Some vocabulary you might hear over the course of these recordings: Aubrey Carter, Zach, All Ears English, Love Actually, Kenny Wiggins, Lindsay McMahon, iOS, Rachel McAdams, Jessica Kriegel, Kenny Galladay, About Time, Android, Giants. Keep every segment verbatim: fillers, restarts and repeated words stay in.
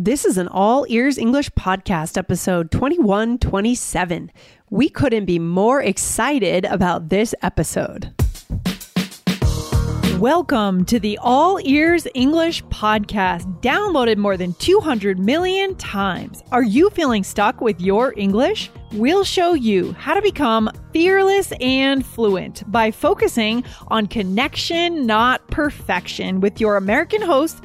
This is an All Ears English podcast, episode twenty-one twenty-seven. We couldn't be more excited about this episode. Welcome to the All Ears English podcast, downloaded more than two hundred million times. Are you feeling stuck with your English? We'll show you how to become fearless and fluent by focusing on connection, not perfection, with your American host,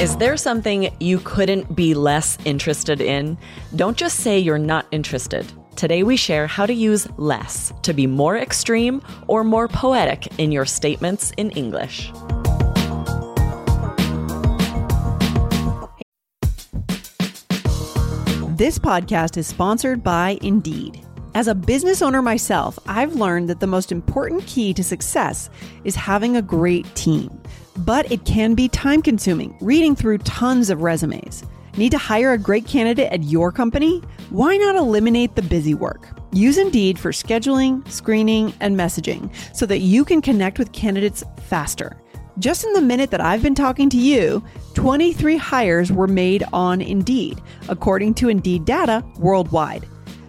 Is there something you couldn't be less interested in? Don't just say you're not interested. Today we share how to use less to be more extreme or more poetic in your statements in English. This podcast is sponsored by Indeed. As a business owner myself, I've learned that the most important key to success is having a great team. But it can be time-consuming, reading through tons of resumes. Need to hire a great candidate at your company? Why not eliminate the busy work? Use Indeed for scheduling, screening, and messaging so that you can connect with candidates faster. Just in the minute that I've been talking to you, twenty-three hires were made on Indeed, according to Indeed data worldwide.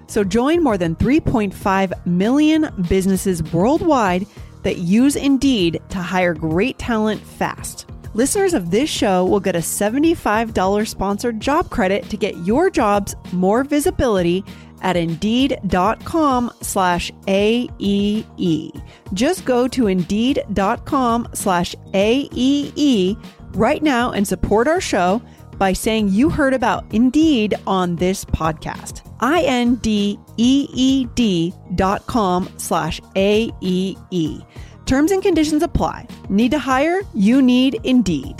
So join more than three point five million businesses worldwide that use Indeed to hire great talent fast. Listeners of this show will get a seventy-five dollars sponsored job credit to get your jobs more visibility at Indeed.com slash A E E. Just go to Indeed.com slash A E E right now and support our show by saying you heard about Indeed on this podcast. I-N-D-E-E-D dot com slash A-E-E. Terms and conditions apply. Need to hire? You need Indeed.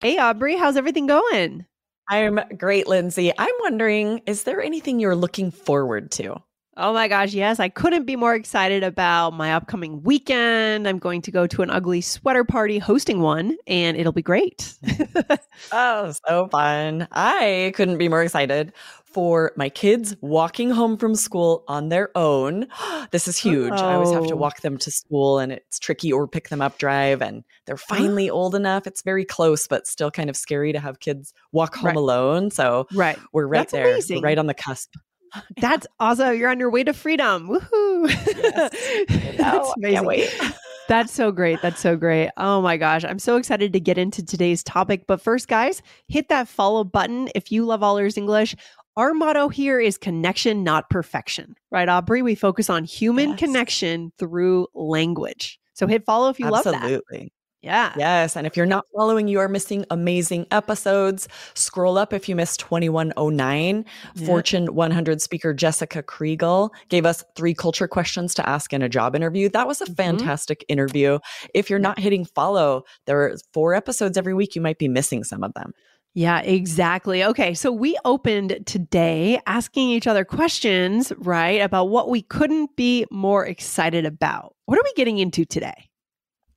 Hey, Aubrey, how's everything going? I'm great, Lindsay. I'm wondering, is there anything you're looking forward to? Oh my gosh, yes. I couldn't be more excited about my upcoming weekend. I'm going to go to an ugly sweater party, hosting one, and it'll be great. Oh, so fun. I couldn't be more excited for my kids walking home from school on their own. This is huge. Uh-oh. I always have to walk them to school, and it's tricky, or pick them up drive, and they're finally old enough. It's very close, but still kind of scary to have kids walk home right. alone. So right. we're right That's there, amazing. Right on the cusp. That's awesome. You're on your way to freedom. Woohoo. Yes. That's amazing. Can't wait. That's so great. That's so great. Oh my gosh. I'm so excited to get into today's topic. But first, guys, hit that follow button if you love All Ears English. Our motto here is connection, not perfection. Right, Aubrey? We focus on human yes. connection through language. So hit follow if you Absolutely. Love that. Absolutely. Yeah. Yes. And if you're not following, you are missing amazing episodes. Scroll up if you missed twenty-one oh nine. Yeah. Fortune one hundred speaker Jessica Kriegel gave us three culture questions to ask in a job interview. That was a fantastic mm-hmm. interview. If you're not hitting follow, there are four episodes every week. You might be missing some of them. Yeah, exactly. Okay, so we opened today asking each other questions, right, about what we couldn't be more excited about. What are we getting into today?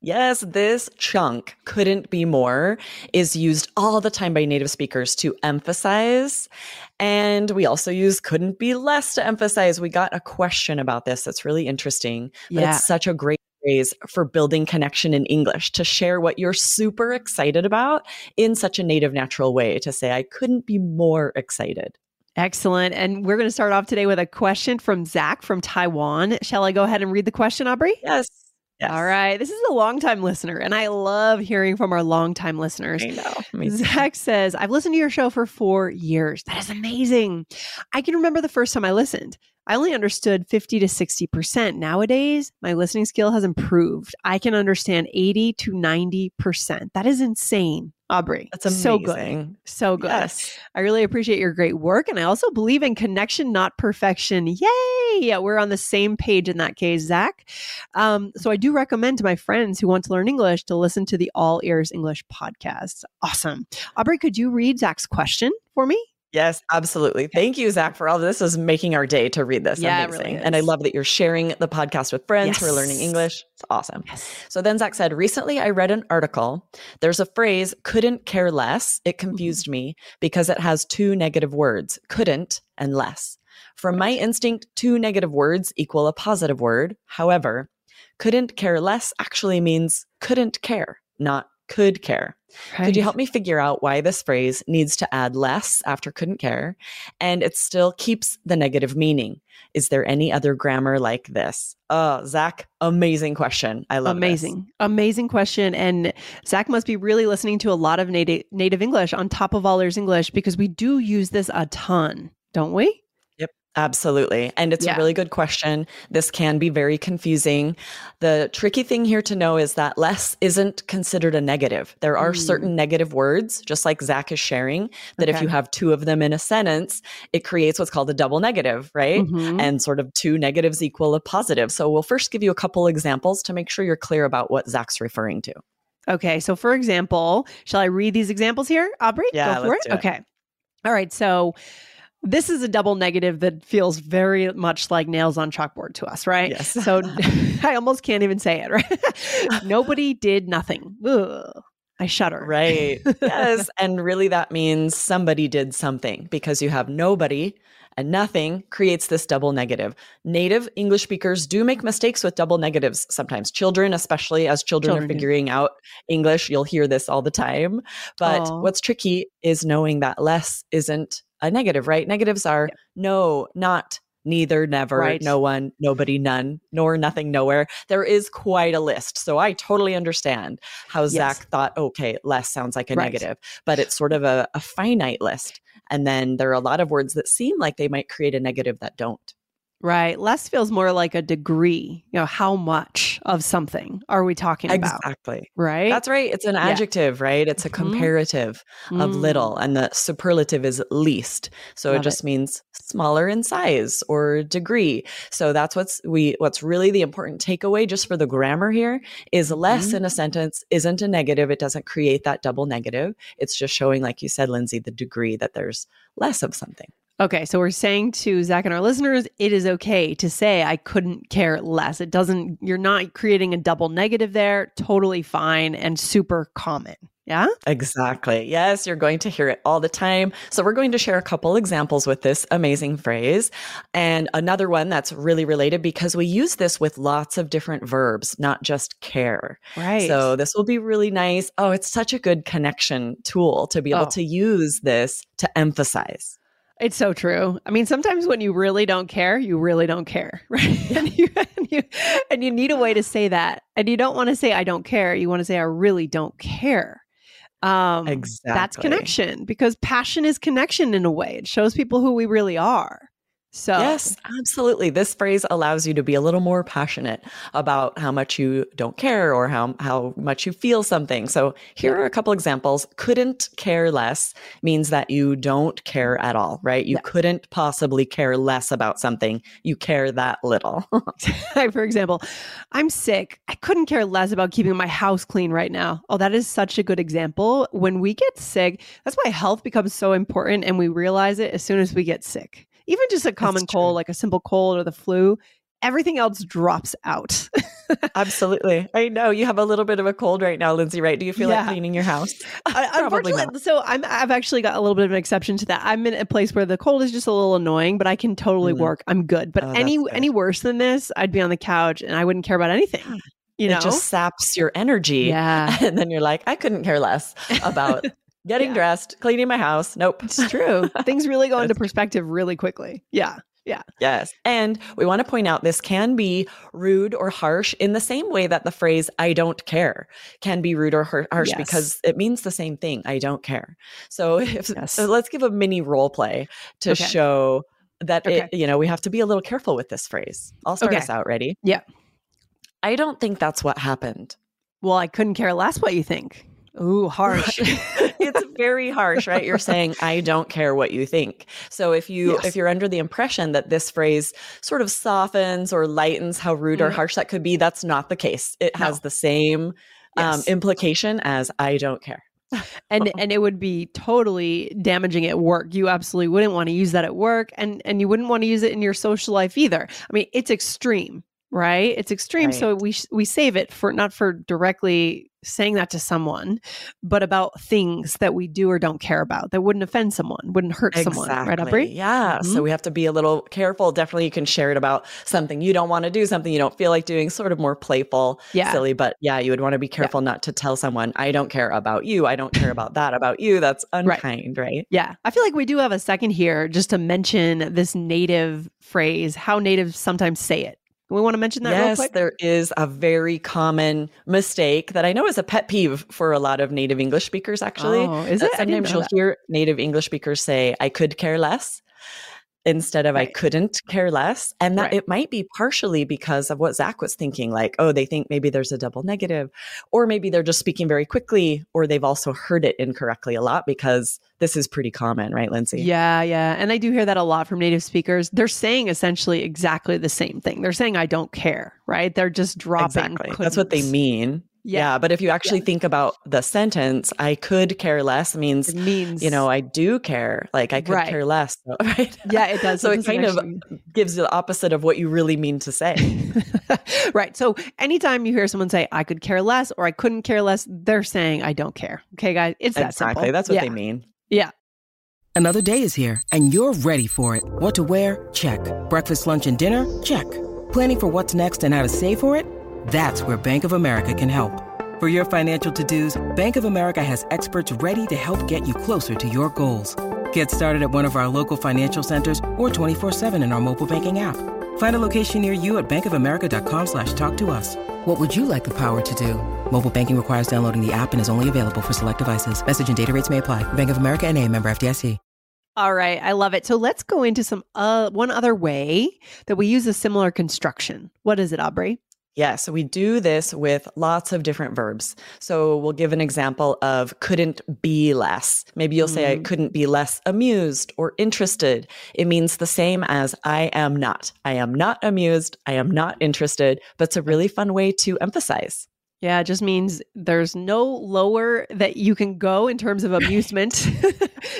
Yes, this chunk, couldn't be more, is used all the time by native speakers to emphasize. And we also use couldn't be less to emphasize. We got a question about this that's really interesting. But yeah. It's such a great phrase for building connection in English, to share what you're super excited about in such a native, natural way, to say, I couldn't be more excited. Excellent. And we're going to start off today with a question from Zach from Taiwan. Shall I go ahead and read the question, Aubrey? Yes. Yes. All right. This is a longtime listener, and I love hearing from our longtime listeners. I know. Amazing. Zach says, I've listened to your show for four years. That is amazing. I can remember the first time I listened. I only understood fifty to sixty percent. Nowadays, my listening skill has improved. I can understand eighty to ninety percent. That is insane, Aubrey. That's amazing. So good. So good. Yes. I really appreciate your great work. And I also believe in connection, not perfection. Yay. Yeah, we're on the same page in that case, Zach. Um, so I do recommend to my friends who want to learn English to listen to the All Ears English podcast. Awesome. Aubrey, could you read Zach's question for me? Yes, absolutely. Thank you, Zach, for all of this. This is making our day to read this. Yeah, amazing. It really is. And I love that you're sharing the podcast with friends yes. who are learning English. It's awesome. Yes. So then Zach said, recently I read an article. There's a phrase, couldn't care less. It confused mm-hmm. me because it has two negative words, couldn't and less. From my instinct, two negative words equal a positive word. However, couldn't care less actually means couldn't care, not could care. Right. Could you help me figure out why this phrase needs to add less after couldn't care and it still keeps the negative meaning? Is there any other grammar like this? Oh, Zach, amazing question. I love it. Amazing. This. Amazing question. And Zach must be really listening to a lot of native native English on top of All Ears English because we do use this a ton, don't we? Absolutely. And it's yeah. a really good question. This can be very confusing. The tricky thing here to know is that less isn't considered a negative. There are mm. certain negative words, just like Zach is sharing, that okay. if you have two of them in a sentence, it creates what's called a double negative, right? Mm-hmm. And sort of two negatives equal a positive. So we'll first give you a couple examples to make sure you're clear about what Zach's referring to. Okay. So for example, shall I read these examples here, Aubrey? Yeah, go for let's it. Do it. Okay. All right. So this is a double negative that feels very much like nails on chalkboard to us, right? Yes. So I almost can't even say it, right? Nobody did nothing. Ugh. I shudder. Right. Yes. And really that means somebody did something because you have nobody and nothing creates this double negative. Native English speakers do make mistakes with double negatives sometimes. Children, especially as children, children. are figuring out English, you'll hear this all the time. But Aww. What's tricky is knowing that less isn't a negative, right? Negatives are yeah. no, not, neither, never, right. no one, nobody, none, nor, nothing, nowhere. There is quite a list. So I totally understand how yes. Zach thought, okay, less sounds like a right. negative, but it's sort of a, a finite list. And then there are a lot of words that seem like they might create a negative that don't. Right. Less feels more like a degree. You know, how much of something are we talking about? Exactly. Right. That's right. It's an adjective, yeah. right? It's a comparative mm-hmm. of little, and the superlative is least. So Love it just it. means smaller in size or degree. So that's what's we what's really the important takeaway just for the grammar here is less mm-hmm. in a sentence isn't a negative. It doesn't create that double negative. It's just showing, like you said, Lindsay, the degree that there's less of something. Okay, so we're saying to Zach and our listeners, it is okay to say I couldn't care less. It doesn't, you're not creating a double negative there. Totally fine and super common. Yeah? Exactly. Yes, you're going to hear it all the time. So we're going to share a couple examples with this amazing phrase. And another one that's really related because we use this with lots of different verbs, not just care. Right. So this will be really nice. Oh, it's such a good connection tool to be able oh. to use this to emphasize. It's so true. I mean, sometimes when you really don't care, you really don't care, right? and, you, and, you, and you need a way to say that. And you don't want to say, I don't care. You want to say, I really don't care. Um, exactly. That's connection because passion is connection in a way. It shows people who we really are. So yes, absolutely. This phrase allows you to be a little more passionate about how much you don't care or how, how much you feel something. So here are a couple examples. Couldn't care less means that you don't care at all, right? You yeah. couldn't possibly care less about something. You care that little. For example, I'm sick. I couldn't care less about keeping my house clean right now. Oh, that is such a good example. When we get sick, that's why health becomes so important and we realize it as soon as we get sick. Even just a common cold, like a simple cold or the flu, everything else drops out. Absolutely. I know you have a little bit of a cold right now, Lindsay, right? Do you feel yeah. like cleaning your house? Uh, Probably unfortunately, not. So I'm, I've actually got a little bit of an exception to that. I'm in a place where the cold is just a little annoying, but I can totally mm-hmm. work. I'm good. But oh, any good. any worse than this, I'd be on the couch and I wouldn't care about anything. You know? It just saps your energy. Yeah. And then you're like, I couldn't care less about Getting yeah. dressed, cleaning my house. Nope. It's true. Things really go into perspective really quickly. Yeah. Yeah. Yes. And we want to point out this can be rude or harsh in the same way that the phrase, I don't care, can be rude or harsh yes. because it means the same thing. I don't care. So, if, yes. so let's give a mini role play to okay. show that, okay. it, you know, we have to be a little careful with this phrase. I'll start okay. us out. Ready? Yeah. I don't think that's what happened. Well, I couldn't care less what you think. Ooh, harsh. It's very harsh, right? You're saying, I don't care what you think. So if you, yes. if you're under the impression that this phrase sort of softens or lightens how rude mm-hmm. or harsh that could be, that's not the case. It no. has the same yes. um, implication as I don't care. And and it would be totally damaging at work. You absolutely wouldn't want to use that at work, and, and you wouldn't want to use it in your social life either. I mean, it's extreme, right? It's extreme. Right. So we we save it for, not for directly saying that to someone, but about things that we do or don't care about that wouldn't offend someone, wouldn't hurt exactly. someone. Right, Aubrey? Yeah. Mm-hmm. So we have to be a little careful. Definitely you can share it about something you don't want to do, something you don't feel like doing, sort of more playful, yeah. silly. But yeah, you would want to be careful yeah. not to tell someone, I don't care about you. I don't care about that about you. That's unkind, right. right? Yeah. I feel like we do have a second here just to mention this native phrase, how natives sometimes say it. We want to mention that yes, real quick? Yes, there is a very common mistake that I know is a pet peeve for a lot of native English speakers, actually. Oh, is it? Sometimes you'll that. hear native English speakers say, I could care less, instead of right. I couldn't care less. And that right. it might be partially because of what Zach was thinking, like, oh, they think maybe there's a double negative, or maybe they're just speaking very quickly, or they've also heard it incorrectly a lot because this is pretty common, right, Lindsay? Yeah, yeah. And I do hear that a lot from native speakers. They're saying essentially exactly the same thing. They're saying, I don't care, right? They're just dropping. Exactly. Couldn't. That's what they mean. Yeah. yeah. But if you actually yeah. think about the sentence, I could care less means, it means, you know, I do care. Like I could right. care less. So, right. Yeah, it does. So it, it kind actually... of gives you the opposite of what you really mean to say. Right. So anytime you hear someone say, I could care less, or I couldn't care less, they're saying, I don't care. Okay, guys. It's that exactly. simple. That's what yeah. they mean. Yeah. Another day is here and you're ready for it. What to wear? Check. Breakfast, lunch, and dinner? Check. Planning for what's next and how to save for it? That's where Bank of America can help. For your financial to-dos, Bank of America has experts ready to help get you closer to your goals. Get started at one of our local financial centers or twenty-four seven in our mobile banking app. Find a location near you at bankofamerica.com slash talk to us. What would you like the power to do? Mobile banking requires downloading the app and is only available for select devices. Message and data rates may apply. Bank of America N A, member F D I C. All right. I love it. So let's go into some uh, one other way that we use a similar construction. What is it, Aubrey? Yeah, so we do this with lots of different verbs. So we'll give an example of couldn't be less. Maybe you'll mm-hmm. say I couldn't be less amused or interested. It means the same as I am not. I am not amused. I am not interested. But it's a really fun way to emphasize. Yeah, it just means there's no lower that you can go in terms of amusement than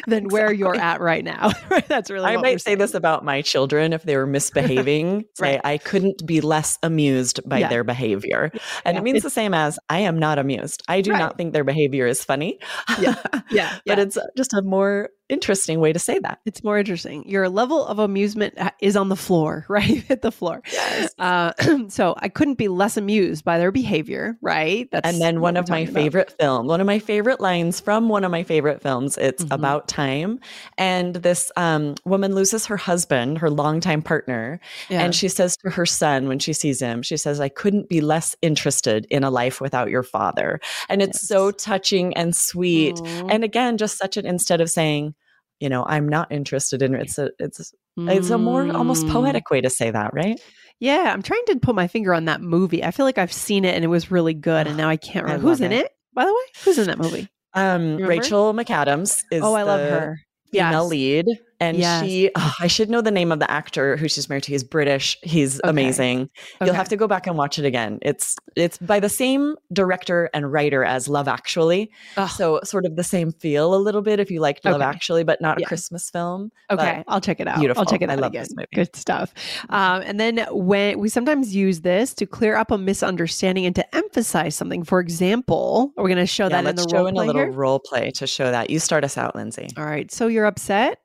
exactly. where you're at right now. That's really I what might we're say saying. This about my children if they were misbehaving. Say, right. I couldn't be less amused by yeah. their behavior. And yeah. it means it's, the same as I am not amused. I do right. not think their behavior is funny. Yeah, yeah. But yeah. it's just a more interesting way to say that. It's more interesting. Your level of amusement is on the floor, right? You hit the floor. Yes. Uh, so I couldn't be less amused by their behavior, right? That's and then one of my favorite about. film, one of my favorite lines from one of my favorite films, it's mm-hmm. About Time. And this um, woman loses her husband, her longtime partner. Yeah. And she says to her son, when she sees him, she says, I couldn't be less interested in a life without your father. And it's yes. so touching and sweet. Aww. And again, just such an, instead of saying, you know, I'm not interested in it's a it's it's a more almost poetic way to say that, right? Yeah, I'm trying to put my finger on that movie. I feel like I've seen it and it was really good, and now I can't remember I who's it. in it. By the way, who's in that movie? Um, Rachel McAdams is. Oh, I the love her. Female yes. lead, and yes. she. Oh, I should know the name of the actor who she's married to. He's British. He's okay. amazing. Okay. You'll have to go back and watch it again. It's it's by the same director and writer as Love Actually. Oh. So sort of the same feel a little bit if you liked Love okay. Actually, but not yeah. a Christmas film. Okay, I'll check it out. Beautiful. I'll check it out. I love again. This movie. Good stuff. Um, and then when we sometimes use this to clear up a misunderstanding and to emphasize something. For example, we're going to show yeah, that in the role play. Let's show in a little here? role play to show that. You start us out, Lindsay. All right. So you're upset?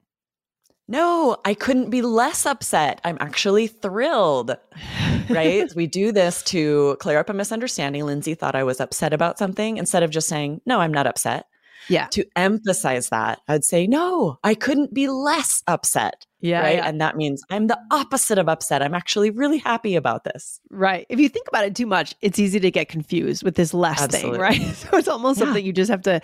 No, I couldn't be less upset. I'm actually thrilled, right? We do this to clear up a misunderstanding. Lindsay thought I was upset about something instead of just saying, no, I'm not upset. Yeah. To emphasize that, I'd say, no, I couldn't be less upset. Yeah. Right. Yeah. And that means I'm the opposite of upset. I'm actually really happy about this. Right. If you think about it too much, it's easy to get confused with this less Absolutely. thing, right? So it's almost yeah. something you just have to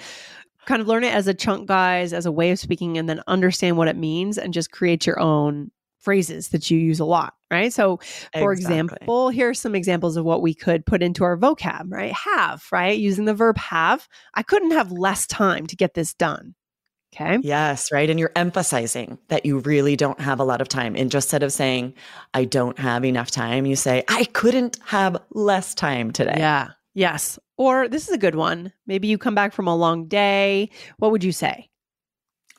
kind of learn it as a chunk, guys, as a way of speaking, and then understand what it means and just create your own phrases that you use a lot, right? So for exactly. example, here are some examples of what we could put into our vocab, right? Have, right? Using the verb have. I couldn't have less time to get this done. Okay. Yes. Right. And you're emphasizing that you really don't have a lot of time. And just instead of saying, I don't have enough time, you say, I couldn't have less time today. Yeah. Yes. Or this is a good one. Maybe you come back from a long day. What would you say?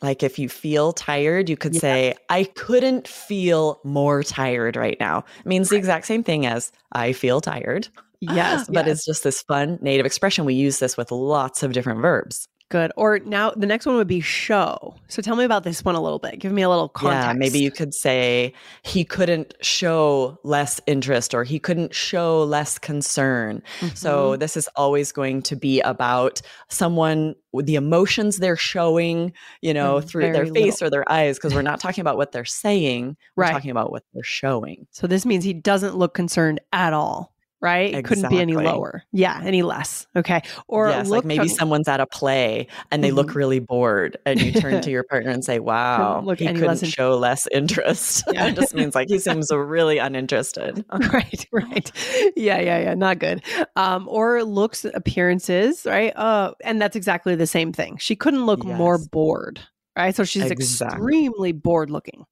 Like if you feel tired, you could yeah. say, I couldn't feel more tired right now. It means the exact same thing as I feel tired. Yes. But yes. it's just this fun native expression. We use this with lots of different verbs. Good. Or now the next one would be show. So tell me about this one a little bit. Give me a little context. Yeah, maybe you could say he couldn't show less interest or he couldn't show less concern. Mm-hmm. So this is always going to be about someone with the emotions they're showing, you know, mm, through their face little. or their eyes, because we're not talking about what they're saying. We're right. talking about what they're showing. So this means he doesn't look concerned at all. Right? It exactly. couldn't be any lower. Yeah. Any less. Okay. Or yes, look like maybe co- someone's at a play and they mm-hmm. look really bored and you turn to your partner and say, wow, couldn't he couldn't less show in- less interest. Yeah. It just means like he seems really uninterested. Right. Right. Yeah. Yeah. Yeah. Not good. Um, or looks, appearances, right? Uh, and that's exactly the same thing. She couldn't look yes. more bored. Right. So she's exactly. extremely bored looking.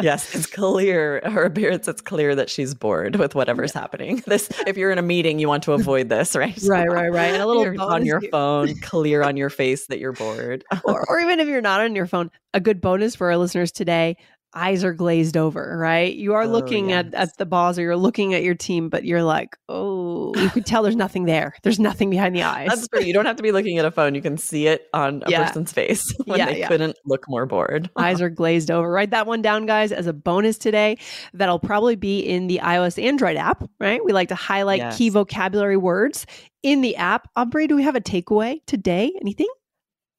Yes. It's clear. Her appearance, it's clear that she's bored with whatever's yeah. happening. This, if you're in a meeting, you want to avoid this, right? Right, right, right. And a little on your here. phone, clear on your face that you're bored. or, or even if you're not on your phone, a good bonus for our listeners today, eyes are glazed over, right? You are oh, looking yes. at, at the balls or you're looking at your team, but you're like, oh, you could tell there's nothing there. There's nothing behind the eyes. That's true. You don't have to be looking at a phone. You can see it on a yeah. person's face when yeah, they yeah. couldn't look more bored. Eyes are glazed over. Write that one down, guys, as a bonus today. That'll probably be in the iOS Android app, right? We like to highlight yes. key vocabulary words in the app. Aubrey, do we have a takeaway today? Anything?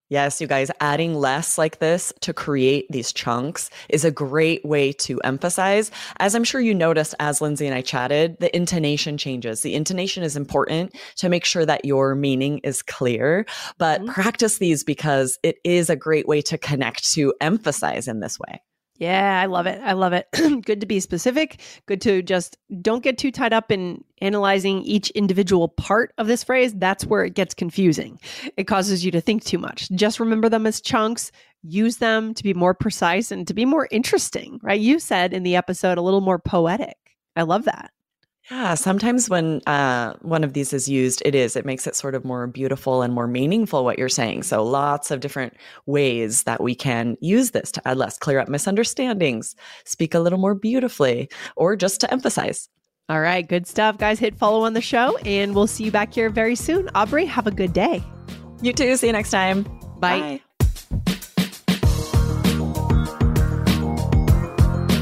Yes, you guys, adding less like this to create these chunks is a great way to emphasize. As I'm sure you noticed, as Lindsay and I chatted, the intonation changes. The intonation is important to make sure that your meaning is clear, but mm-hmm. practice these because it is a great way to connect, to emphasize in this way. Yeah, I love it. I love it. Good to be specific. Good to just don't get too tied up in analyzing each individual part of this phrase. That's where it gets confusing. It causes you to think too much. Just remember them as chunks. Use them to be more precise and to be more interesting, right? You said in the episode, a little more poetic. I love that. Yeah, sometimes when uh, one of these is used, it is. It makes it sort of more beautiful and more meaningful what you're saying. So lots of different ways that we can use this to add less, clear up misunderstandings, speak a little more beautifully, or just to emphasize. All right, good stuff, guys. Hit follow on the show, and we'll see you back here very soon. Aubrey, have a good day. You too. See you next time. Bye. Bye.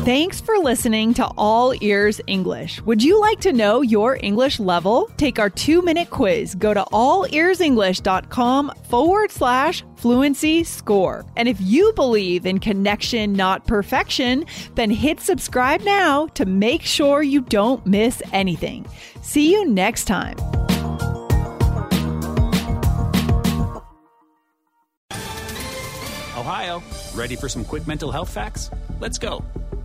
Thanks for listening to All Ears English. Would you like to know your English level? Take our two-minute quiz. Go to all ears english dot com forward slash fluency score. And if you believe in connection, not perfection, then hit subscribe now to make sure you don't miss anything. See you next time. Ohio, ready for some quick mental health facts? Let's go.